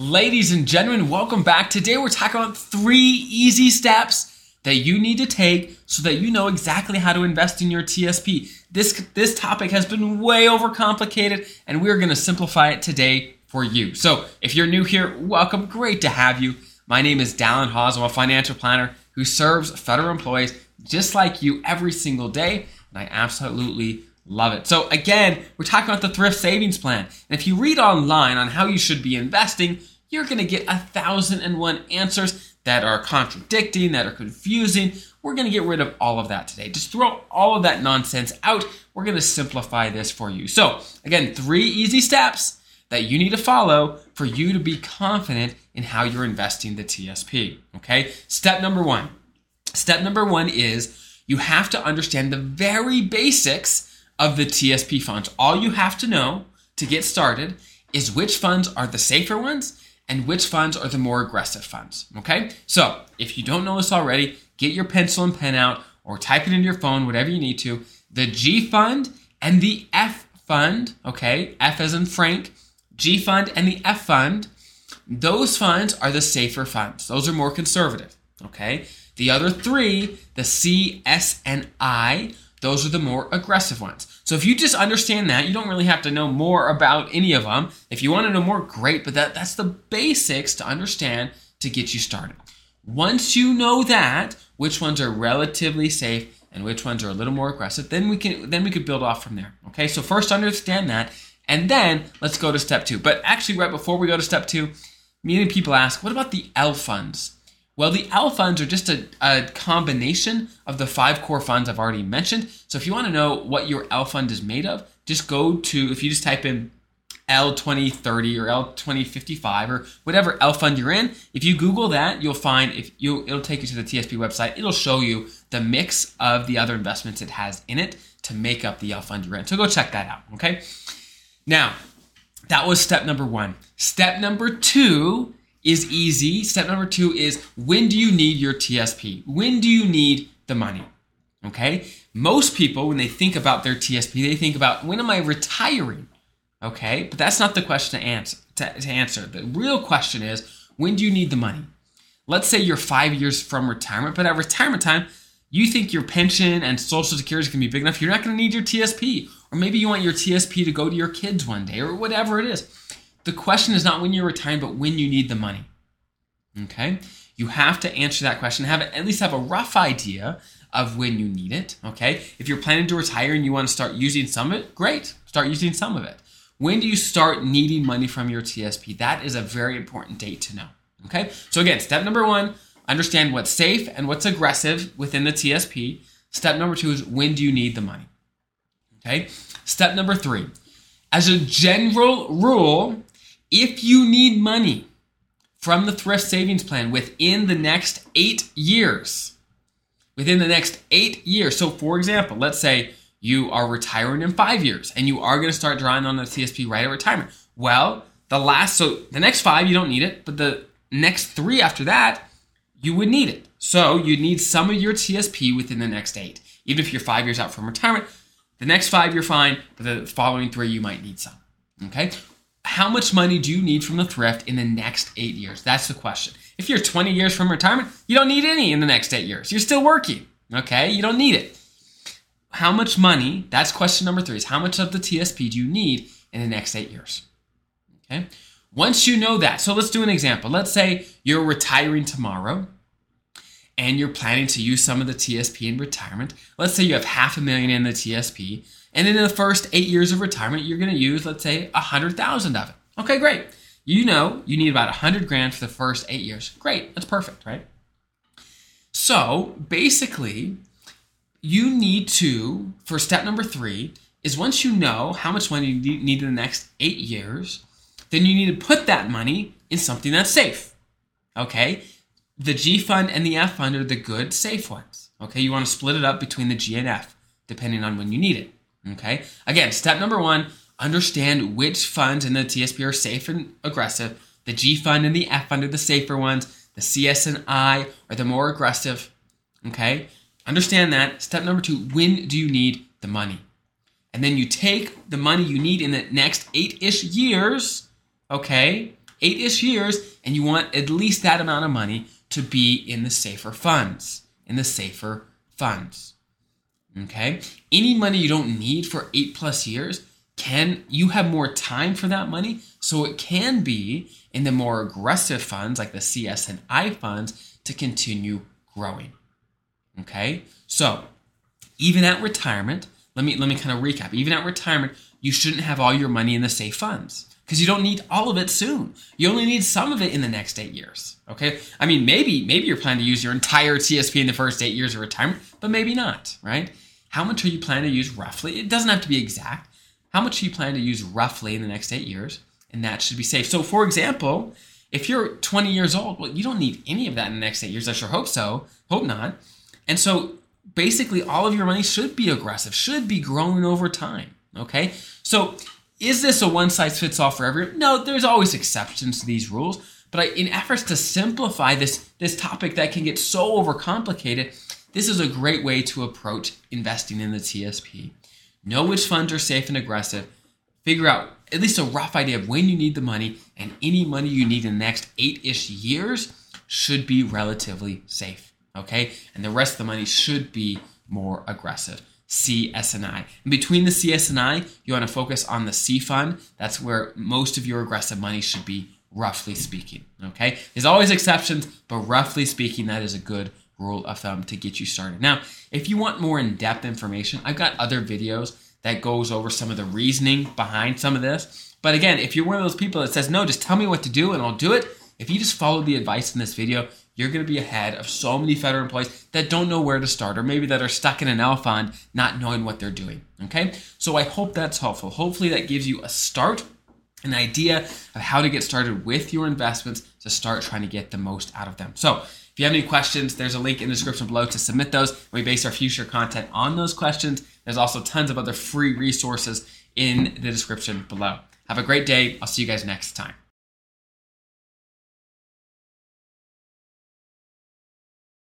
Ladies and gentlemen, welcome back. Today we're talking about 3 easy steps that you need to take so that you know exactly how to invest in your TSP. This topic has been way overcomplicated and we're going to simplify it today for you. So if you're new here, welcome. Great to have you. My name is Dallin Haws. I'm a financial planner who serves federal employees just like you every single day, and I absolutely love it. So again, we're talking about the Thrift Savings Plan. And if you read online on how you should be investing, you're going to get 1,001 answers that are contradicting, that are confusing. We're going to get rid of all of that today. Just throw all of that nonsense out. We're going to simplify this for you. So again, 3 easy steps that you need to follow for you to be confident in how you're investing the TSP. Okay. Step number one is you have to understand the very basics of the TSP funds. All you have to know to get started is which funds are the safer ones and which funds are the more aggressive funds, okay? So if you don't know this already, get your pencil and pen out or type it into your phone, whatever you need to. The G fund and the F fund, okay? F as in Frank, G fund and the F fund, those funds are the safer funds. Those are more conservative, okay? The other 3, the C, S, and I, those are the more aggressive ones. So if you just understand that, you don't really have to know more about any of them. If you want to know more, great, but that's the basics to understand to get you started. Once you know that, which ones are relatively safe and which ones are a little more aggressive, then we could build off from there. Okay, so first understand that, and then let's go to step 2. But actually, right before we go to step 2, many people ask, what about the L funds? Well, the L funds are just a combination of the 5 core funds I've already mentioned. So if you want to know what your L fund is made of, just go to, if you just type in L2030 or L2055 or whatever L fund you're in, if you Google that, you'll find it'll take you to the TSP website. It'll show you the mix of the other investments it has in it to make up the L fund you're in. So go check that out, okay? Now, that was step number 1. Step number 2 is easy. Step number 2 is, when do you need your TSP? When do you need the money? Okay? Most people, when they think about their TSP, they think about, when am I retiring? Okay? But that's not the question to answer. The real question is, when do you need the money? Let's say you're 5 years from retirement, but at retirement time, you think your pension and Social Security can be big enough, you're not going to need your TSP. Or maybe you want your TSP to go to your kids one day or whatever it is. The question is not when you're retired, but when you need the money, okay? You have to answer that question. At least have a rough idea of when you need it, okay? If you're planning to retire and you want to start using some of it, great, start using some of it. When do you start needing money from your TSP? That is a very important date to know, okay? So again, step number 1, understand what's safe and what's aggressive within the TSP. Step number 2 is, when do you need the money, okay? Step number 3, as a general rule, if you need money from the Thrift Savings Plan within the next 8 years, so for example, let's say you are retiring in 5 years and you are going to start drawing on the TSP right at retirement. Well, the next 5, you don't need it, but the next 3 after that, you would need it. So you need some of your TSP within the next 8. Even if you're 5 years out from retirement, the next 5 you're fine, but the following 3 you might need some, okay? How much money do you need from the thrift in the next 8 years? That's the question. If you're 20 years from retirement, you don't need any in the next 8 years. You're still working, okay? You don't need it. How much money, that's question number 3, is how much of the TSP do you need in the next 8 years, okay? Once you know that, so let's do an example. Let's say you're retiring tomorrow and you're planning to use some of the TSP in retirement. Let's say you have $500,000 in the TSP. And then in the first 8 years of retirement, you're going to use, let's say, $100,000 of it. Okay, great. You know you need about $100,000 for the first 8 years. Great. That's perfect, right? So basically, you need to, for step number 3, is once you know how much money you need in the next 8 years, then you need to put that money in something that's safe. Okay? The G fund and the F fund are the good, safe ones. Okay? You want to split it up between the G and F, depending on when you need it. Okay. Again, step number 1, understand which funds in the TSP are safe and aggressive. The G fund and the F fund are the safer ones. The CS and I are the more aggressive. Okay. Understand that. Step number 2, when do you need the money? And then you take the money you need in the next 8-ish years, okay, 8-ish years, and you want at least that amount of money to be in the safer funds, Okay? Any money you don't need for 8+ years, you have more time for that money, so it can be in the more aggressive funds like the CS&I funds to continue growing. Okay? So, even at retirement, let me kind of recap. Even at retirement, you shouldn't have all your money in the safe funds because you don't need all of it soon. You only need some of it in the next 8 years, okay? I mean, maybe you're planning to use your entire TSP in the first 8 years of retirement, but maybe not, right? How much are you planning to use roughly? It doesn't have to be exact. How much are you planning to use roughly in the next 8 years? And that should be safe. So for example, if you're 20 years old, well, you don't need any of that in the next 8 years. I sure hope so. Hope not. And so basically all of your money should be aggressive, should be growing over time, okay? So is this a one-size-fits-all for everyone? No, there's always exceptions to these rules. But in efforts to simplify this topic that can get so overcomplicated, this is a great way to approach investing in the TSP. Know which funds are safe and aggressive. Figure out at least a rough idea of when you need the money, and any money you need in the next 8-ish years should be relatively safe, okay? And the rest of the money should be more aggressive. CS&I. And between the CS&I, you want to focus on the C fund. That's where most of your aggressive money should be, roughly speaking, okay? There's always exceptions, but roughly speaking, that is a good rule of thumb to get you started. Now, if you want more in-depth information, I've got other videos that goes over some of the reasoning behind some of this. But again, if you're one of those people that says, no, just tell me what to do and I'll do it, if you just follow the advice in this video, you're going to be ahead of so many federal employees that don't know where to start, or maybe that are stuck in an L fund not knowing what they're doing, okay? So I hope that's helpful. Hopefully that gives you a start, an idea of how to get started with your investments to start trying to get the most out of them. So if you have any questions, there's a link in the description below to submit those. We base our future content on those questions. There's also tons of other free resources in the description below. Have a great day. I'll see you guys next time.